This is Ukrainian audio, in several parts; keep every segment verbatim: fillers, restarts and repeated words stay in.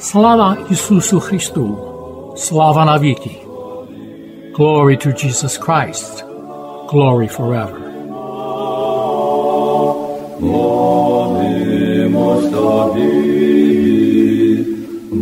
Слава Иисусу Христу! Слава навеки! Glory to Jesus Christ! Glory forever! Молимось Тобі,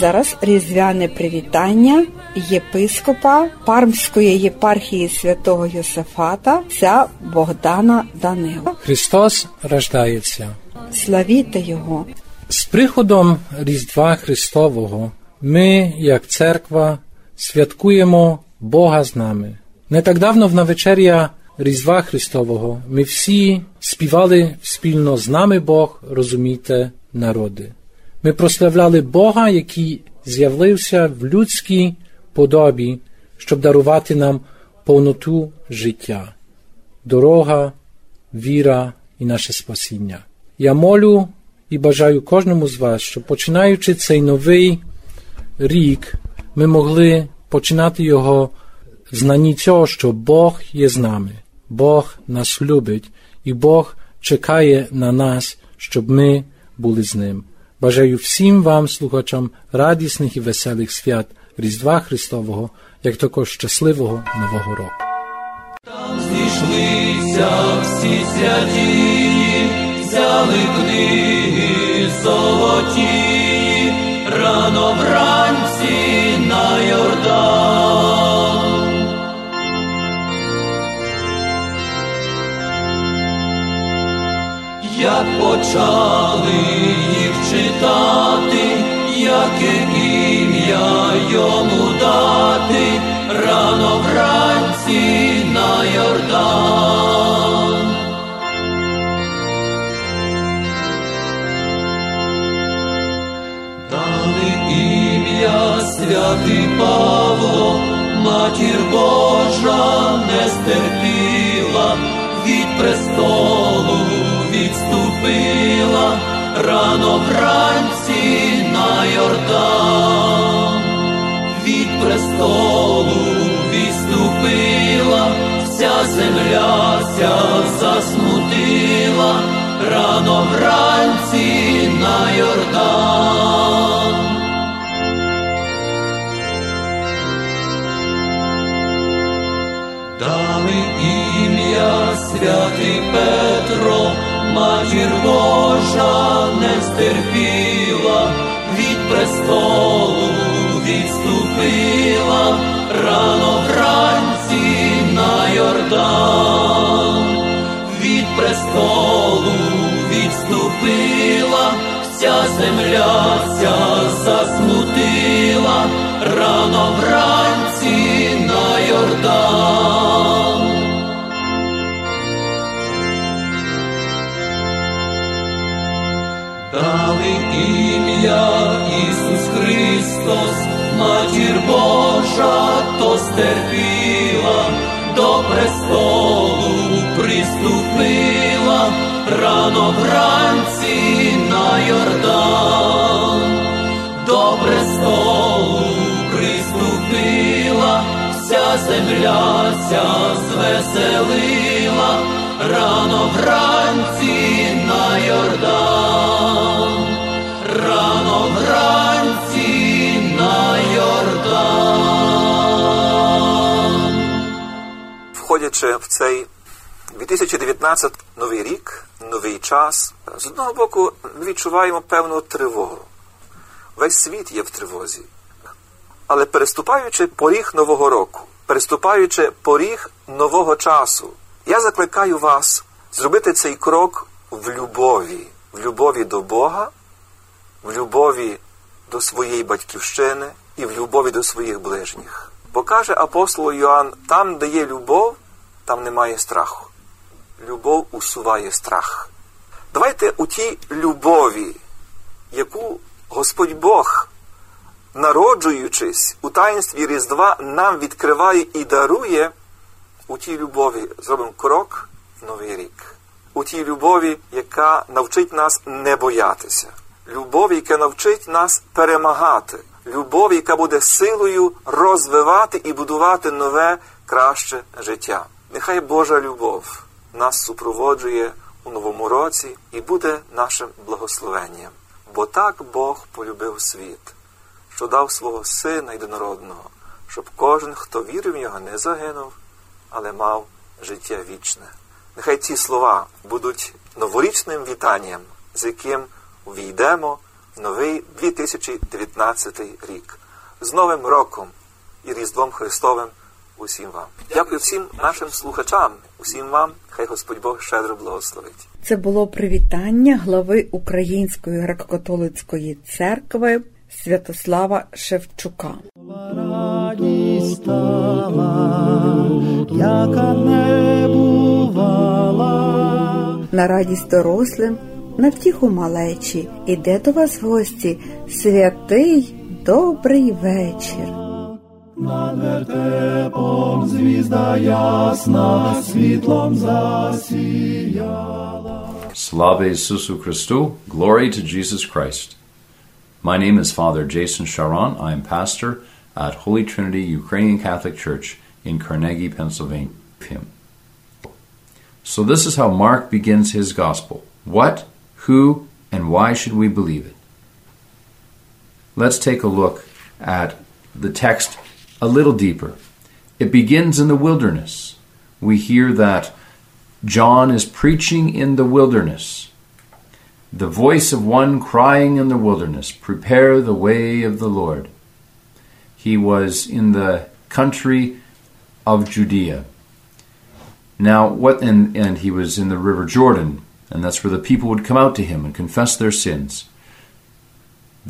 Зараз різдвяне привітання єпископа Пармської єпархії Святого Йосифата, ця Богдана Данила. Христос рождається. Славіте Його! З приходом Різдва Христового ми, як церква, святкуємо Бога з нами. Не так давно в навечеря Різдва Христового ми всі співали спільно «З нами Бог, розумійте, народи». Ми прославляли Бога, який з'явився в людській подобі, щоб дарувати нам повноту життя, дорога, віра і наше спасіння. Я молю і бажаю кожному з вас, щоб починаючи цей новий рік, ми могли починати його в знанні цього, що Бог є з нами, Бог нас любить і Бог чекає на нас, щоб ми були з Ним. Бажаю всім вам, слухачам, радісних і веселих свят Різдва Христового, як також щасливого Нового року. Там зійшлися всі святі, взяли книги золоті, рано вранці на Йордан. Як почали читати, яке ім'я йому дати, рано вранці на Йордан. Дали ім'я святий Павло, матір Божа не стерпіла, від престолу відступила, рано вранці на Йордан. Від престолу відступила, вся земля вся засмутила, рано вранці на Йордан. Дали ім'я святий Петро, матір Божа не стерпіла, від престолу відступила, рано вранці на Йордан. Від престолу відступила, вся земля вся засмутила, рано вранці на Йордан. Дали ім'я Ісус Христос, матір Божа то стерпіла, до престолу приступила, рано вранці на Йордан. До престолу приступила, вся земля вся звеселила, рано вранці інше, в цей дві тисячі дев'ятнадцятий новий рік, новий час, з одного боку, ми відчуваємо певну тривогу. Весь світ є в тривозі. Але переступаючи поріг Нового року, переступаючи поріг нового часу, я закликаю вас зробити цей крок в любові. В любові до Бога, в любові до своєї батьківщини і в любові до своїх ближніх. Бо каже апостол Йоанн, там, де є любов, там немає страху. Любов усуває страх. Давайте у тій любові, яку Господь Бог, народжуючись у таїнстві Різдва, нам відкриває і дарує, у тій любові зробимо крок в Новий рік. У тій любові, яка навчить нас не боятися. Любов, яка навчить нас перемагати. Любов, яка буде силою розвивати і будувати нове, краще життя. Нехай Божа любов нас супроводжує у новому році і буде нашим благословенням. Бо так Бог полюбив світ, що дав свого Сина Єдинородного, щоб кожен, хто вірив в Нього, не загинув, але мав життя вічне. Нехай ці слова будуть новорічним вітанням, з яким увійдемо в новий дві тисячі дев'ятнадцятий рік. З Новим роком і Різдвом Христовим усім вам. Дякую всім нашим слухачам, усім вам. Хай Господь Бог щедро благословить. Це було привітання глави Української греко-католицької церкви Святослава Шевчука. Яка не бувала. На радість дорослим, на втіху малечі, іде до вас в гості святий добрий вечір. Над вертепом звізда ясна, світлом засіяла. Слава Ісусу Христу, glory to Jesus Christ. My name is Father Jason Sharon. I am pastor at Holy Trinity Ukrainian Catholic Church in Carnegie, Pennsylvania. So this is how Mark begins his gospel. What, who, and why should we believe it? Let's take a look at the text a little deeper. It begins in the wilderness. We hear that John is preaching in the wilderness. The voice of one crying in the wilderness, prepare the way of the Lord. He was in the country of Judea. Now, what and, and he was in the river Jordan, and that's where the people would come out to him and confess their sins.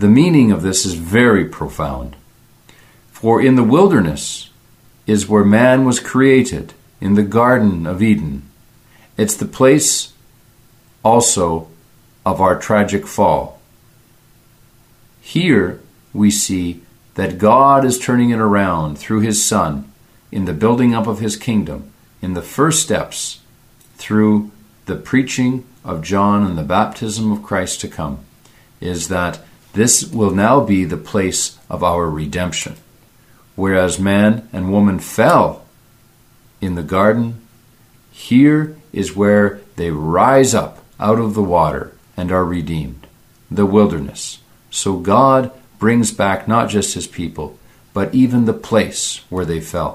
The meaning of this is very profound. For in the wilderness is where man was created, in the Garden of Eden. It's the place also of our tragic fall. Here we see that God is turning it around through his Son, in the building up of his kingdom, in the first steps through the preaching of John and the baptism of Christ to come, is that this will now be the place of our redemption. Whereas man and woman fell in the garden, here is where they rise up out of the water and are redeemed, the wilderness. So God brings back not just his people, but even the place where they fell.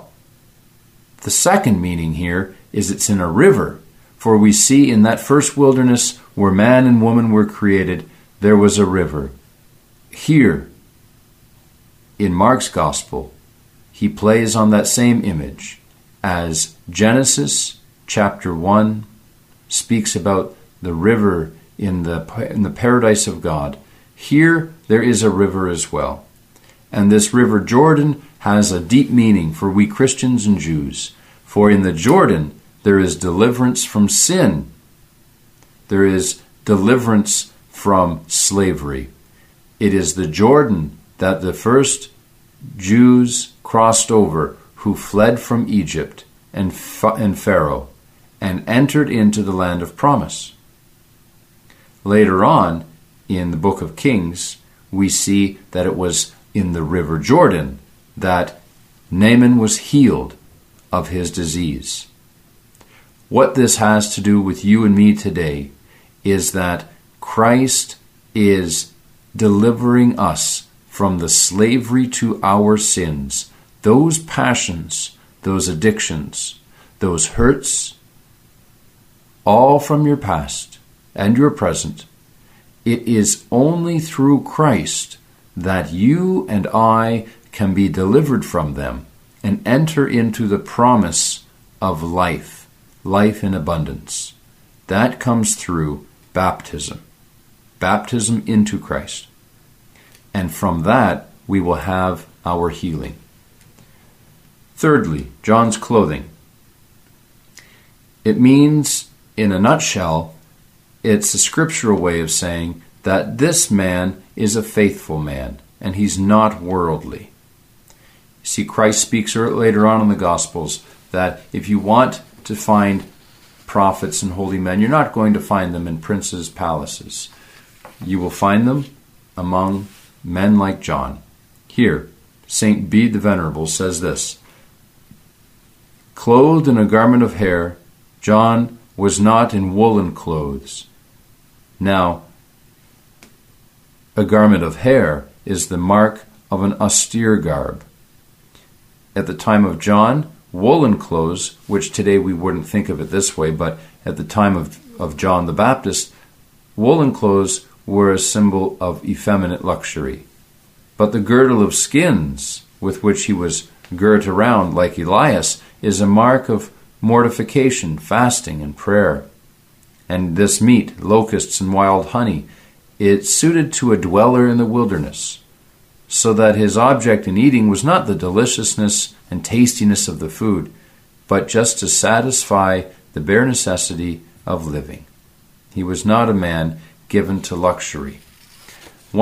The second meaning here is it's in a river, for we see in that first wilderness where man and woman were created, there was a river. Here, in Mark's Gospel, he plays on that same image as Genesis chapter one speaks about the river in the, in the paradise of God. Here, there is a river as well. And this river Jordan has a deep meaning for we Christians and Jews. For in the Jordan, there is deliverance from sin. There is deliverance from slavery. It is the Jordan that the first Jews crossed over who fled from Egypt and and Pharaoh and entered into the land of promise. Later on, in the book of Kings, we see that it was in the river Jordan that Naaman was healed of his disease. What this has to do with you and me today is that Christ is delivering us from the slavery to our sins, those passions, those addictions, those hurts, all from your past and your present, it is only through Christ that you and I can be delivered from them and enter into the promise of life, life in abundance. That comes through baptism, baptism into Christ. And from that, we will have our healing. Thirdly, John's clothing. It means, in a nutshell, it's a scriptural way of saying that this man is a faithful man, and he's not worldly. See, Christ speaks later on in the Gospels that if you want to find prophets and holy men, you're not going to find them in princes' palaces. You will find them among men like John. Here, Saint Bede the Venerable says this: "Clothed in a garment of hair, John was not in woolen clothes." Now, a garment of hair is the mark of an austere garb. At the time of John, woolen clothes, which today we wouldn't think of it this way, but at the time of, of John the Baptist, woolen clothes were a symbol of effeminate luxury. But the girdle of skins with which he was girt around, like Elias, is a mark of mortification, fasting, and prayer. And this meat, locusts and wild honey, it suited to a dweller in the wilderness, so that his object in eating was not the deliciousness and tastiness of the food, but just to satisfy the bare necessity of living. He was not a man given to luxury.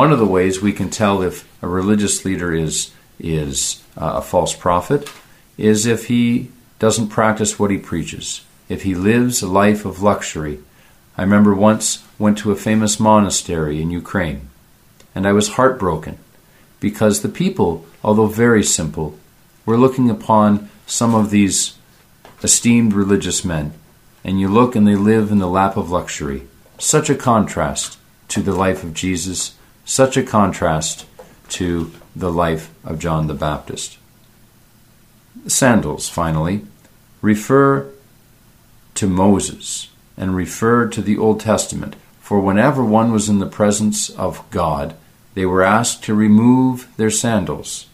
One of the ways we can tell if a religious leader is, is uh, a false prophet is if he doesn't practice what he preaches, if he lives a life of luxury. I remember once went to a famous monastery in Ukraine, and I was heartbroken because the people, although very simple, were looking upon some of these esteemed religious men, and you look and they live in the lap of luxury. Such a contrast to the life of Jesus, such a contrast to the life of John the Baptist. Sandals, finally, refer to Moses and refer to the Old Testament, for whenever one was in the presence of God, they were asked to remove their sandals.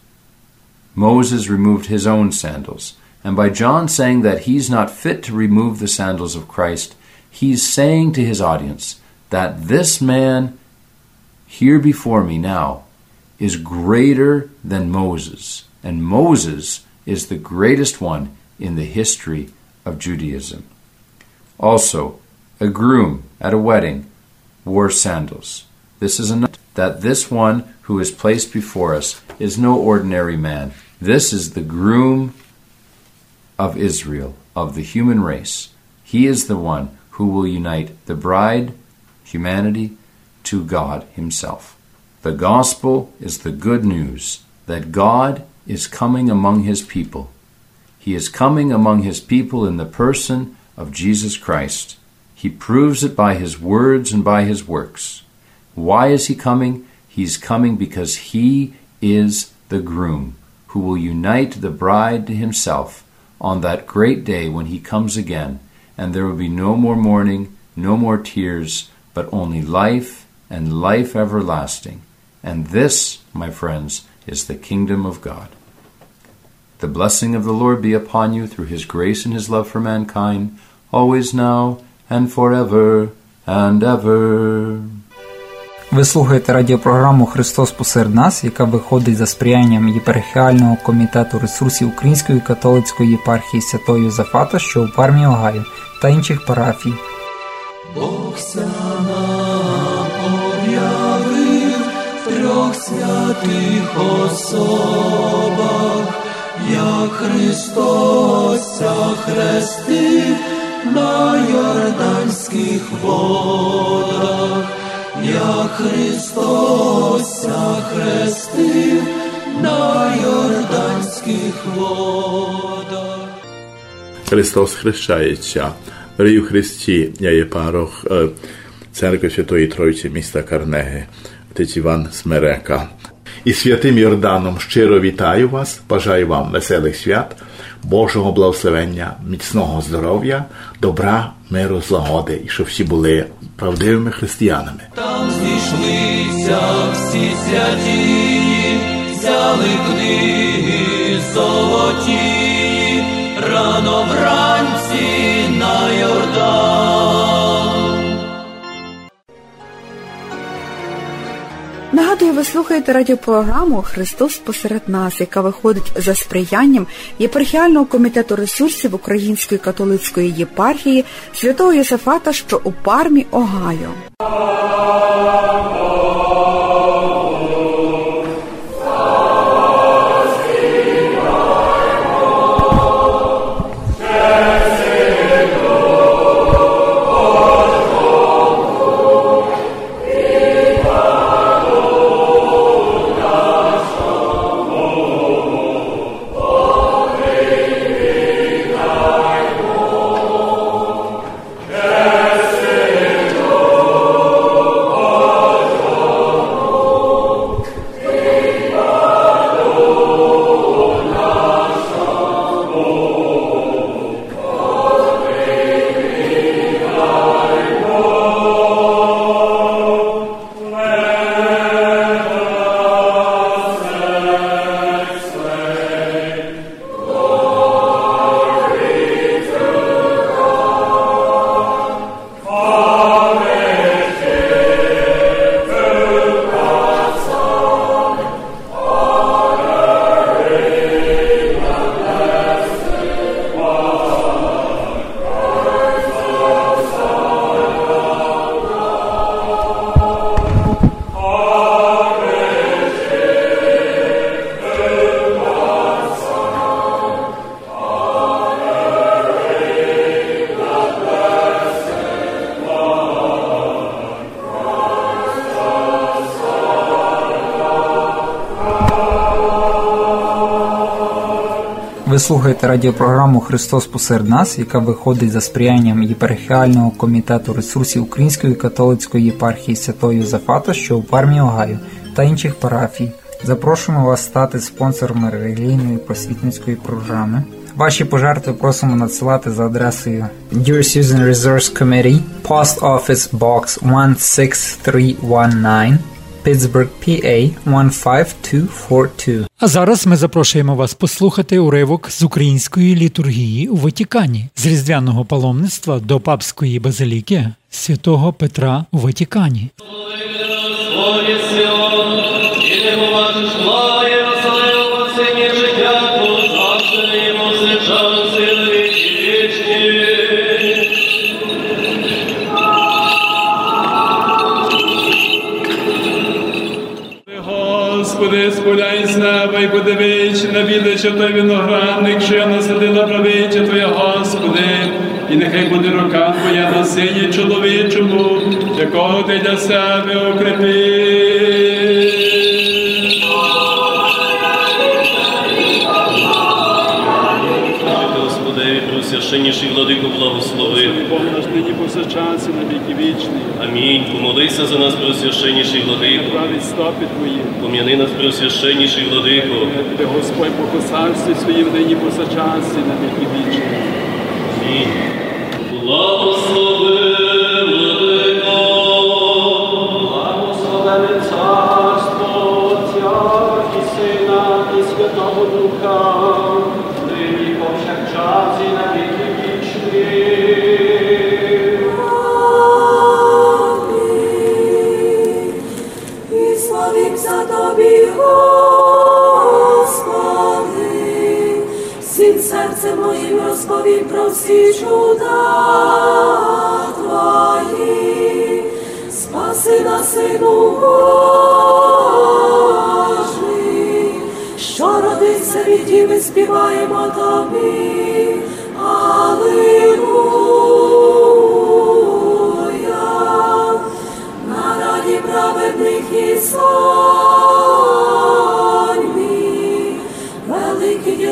Moses removed his own sandals, and by John saying that he's not fit to remove the sandals of Christ, he's saying to his audience that this man here before me now is greater than Moses, and Moses is the greatest one in the history of Judaism. Also, a groom at a wedding wore sandals. This is enough that this one who is placed before us is no ordinary man. This is the groom of Israel, of the human race. He is the one who will unite the bride, humanity, to God himself. The gospel is the good news that God is coming among his people. He is coming among his people in the person of Jesus Christ. He proves it by his words and by his works. Why is he coming? He's coming because he is the groom who will unite the bride to himself on that great day when he comes again, and there will be no more mourning, no more tears, but only life and life everlasting. And this, my friends, is the kingdom of God. The blessing of the Lord be upon you through his grace and his love for mankind, always now and forever and ever. Ви слухаєте радіопрограму «Христос посеред нас», яка виходить за сприянням Єпархіального комітету ресурсів Української католицької єпархії Святої Єзефата, що у Пармі, Огайо, та інших парафій. Бог нам об'явив трьох святих особах, як Христос хрестив на Йорданських водах. Як Христос хрестив на Йорданських водах. Христос хрещається. Рію Христі, я є парох Церкви Святої Тройці міста Карнегі, отець Іван Смерека. І святим Йорданом щиро вітаю вас, бажаю вам веселих свят, Божого благословення, міцного здоров'я, добра, миру, злагоди, і щоб всі були правдивими християнами. Там зійшлися всі святі, взяли книги золоті, рано вранці на Йордан. Нагадую, ви слухаєте радіопрограму «Христос посеред нас», яка виходить за сприянням єпархіального комітету ресурсів Української католицької єпархії Святого Йосафата, що у Пармі, Огайо. Ви слухаєте радіопрограму «Христос посеред нас», яка виходить за сприянням єпархіального комітету ресурсів Української католицької єпархії Святого Йозафата, що у Пармі, Огайо, та інших парафій. Запрошуємо вас стати спонсором релігійної просвітницької програми. Ваші пожертви просимо надсилати за адресою Diocesan Resource Committee, Post Office Box one six three one nine, Pittsburgh, пі ей one five two four two. А зараз ми запрошуємо вас послухати уривок з української літургії у Ватикані, з різдвяного паломництва до папської базиліки Святого Петра у Ватикані. Спуляйся неба і подивись, навідача той виноградник, що я насадила правича твоя, Господи, і нехай буде рука твоя на сині чоловічому, якого ти для себе укріпиш. Священніший владико, благослови. Помнож нині повсякчас і на віки вічні. Амінь. Помолися за нас, просвященніший владико. Править стопи твої. Пом'яни нас, просвященніший владико. Тебе Господь по царстві своїм нині повсякчас і на віки вічні. Амінь. Благослови, владико. Благословене царство Отця і Сина і Святого Духа. Нині повсякчас і на віки. Серце моїм розповім про всі чуда твої, спаси нас, Сину Божий, що родився від Діви, співаємо тобі, алілуя, на раді праведних і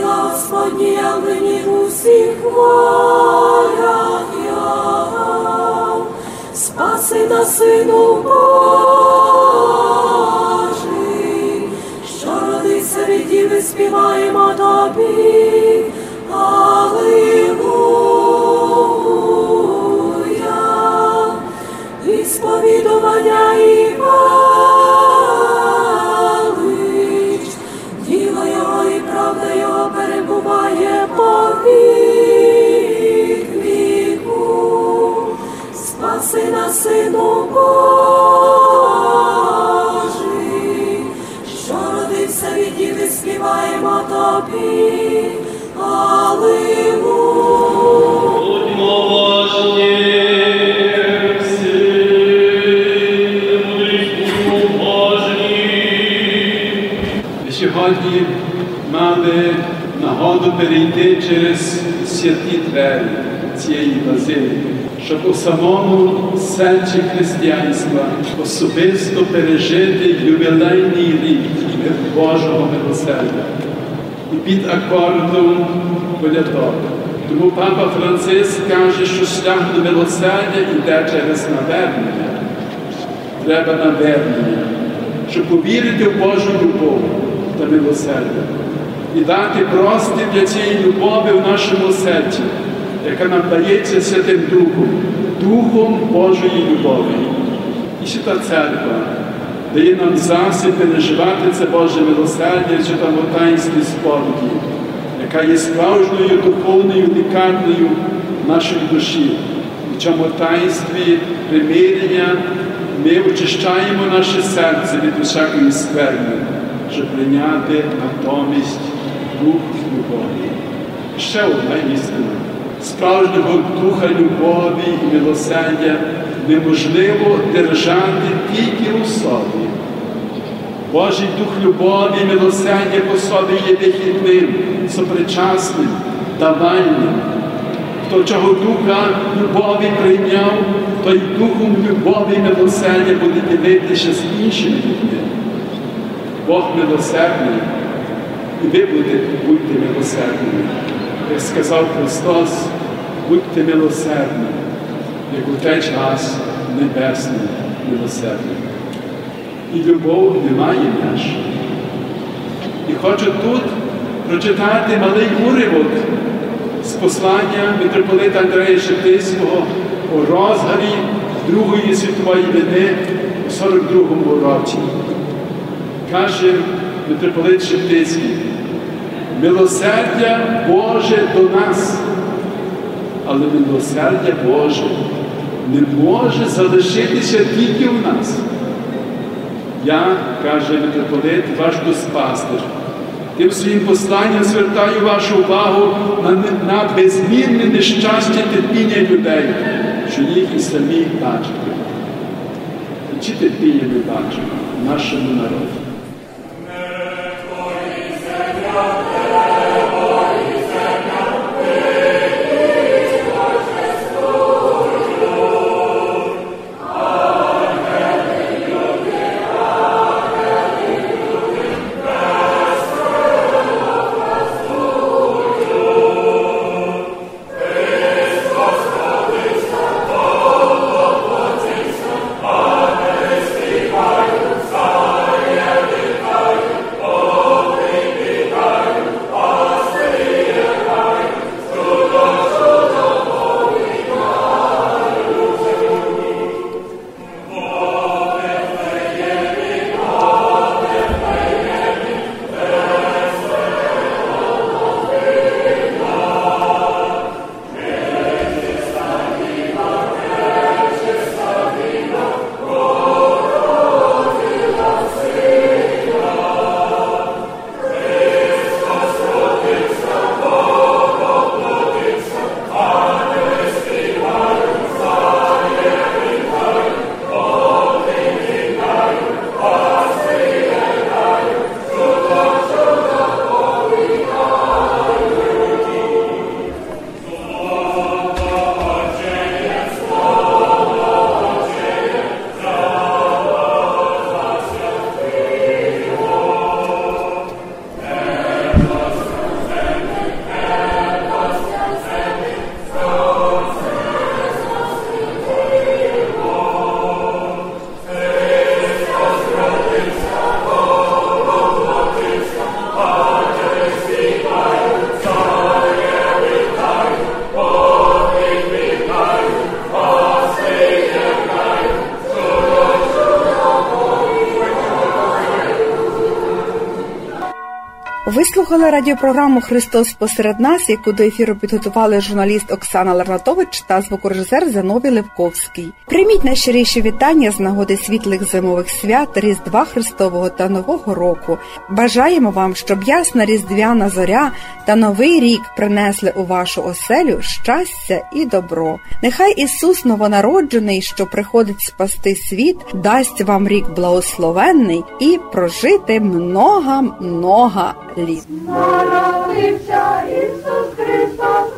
Господні, явлені у всіх хворях Його. Спаси нас, Сину Божий, що родився від Діви, співаємо тобі. сповідування і палич, діло його і правда його перебуває по вік віку. Спаси нас, Сину Божий, що родився від діви, співаємо тобі, алилуя. Будьмо важні. Сьогодні мали нагоду перейти через святі двері цієї базиліки, щоб у самому серці християнства особисто пережити ювілейний рік Божого милосердя і під акордом колядок. Тому Папа Франциск каже, що шлях до милосердя йде через навернення. Треба навернення, щоб повірити в Божу любов та милосердя і дати простір для цієї любові в нашому серці, яка нам дається Святим Духом, Духом Божої любові. І Свята Церква дає нам засіб переживати це Боже милосердя, чи там таїнстві сповіді, яка є справжньою духовною лікарнею нашої душі. В цьому таїнстві примирення ми очищаємо наше серце від усякої скверни, щоб прийняти натомість Дух любові. І ще одна істина. Справжнього Духа любові і милосердя неможливо держати тільки у собі. Божий Дух любові і милосердя по собі є вихідним, сопричасним, давальним. Хто чого Духа любові прийняв, той Духом любові і милосердя буде ділитися з іншими людьми. Бог милосердний, і ви будьте милосердними. Як сказав Христос, будьте милосердні, як Отець нас Небесний милосердний. І любов немає межі. І хочу тут прочитати малий уривок з послання митрополита Андрея Шептицького у розгарі Другої світової війни у сорок другому році. Каже митрополит Шептицький: милосердя Боже до нас, але милосердя Боже не може залишитися тільки в нас. Я, каже митрополит, ваш доспастир, тим своїм посланням звертаю вашу увагу на, на безмірне нещастя терпіння людей, що їх і самі бачили. І чи терпіння ми бачимо в нашому народі? Oh! Ви слухали радіопрограму «Христос посеред нас», яку до ефіру підготували журналіст Оксана Ларнатович та звукорежисер Зиновій Левковський. Прийміть найщиріші вітання з нагоди світлих зимових свят, Різдва Христового та Нового року. Бажаємо вам, щоб ясна різдвяна зоря та Новий рік принесли у вашу оселю щастя і добро. Нехай Ісус новонароджений, що приходить спасти світ, дасть вам рік благословенний і прожити много-много літ. Народився Ісус Христос.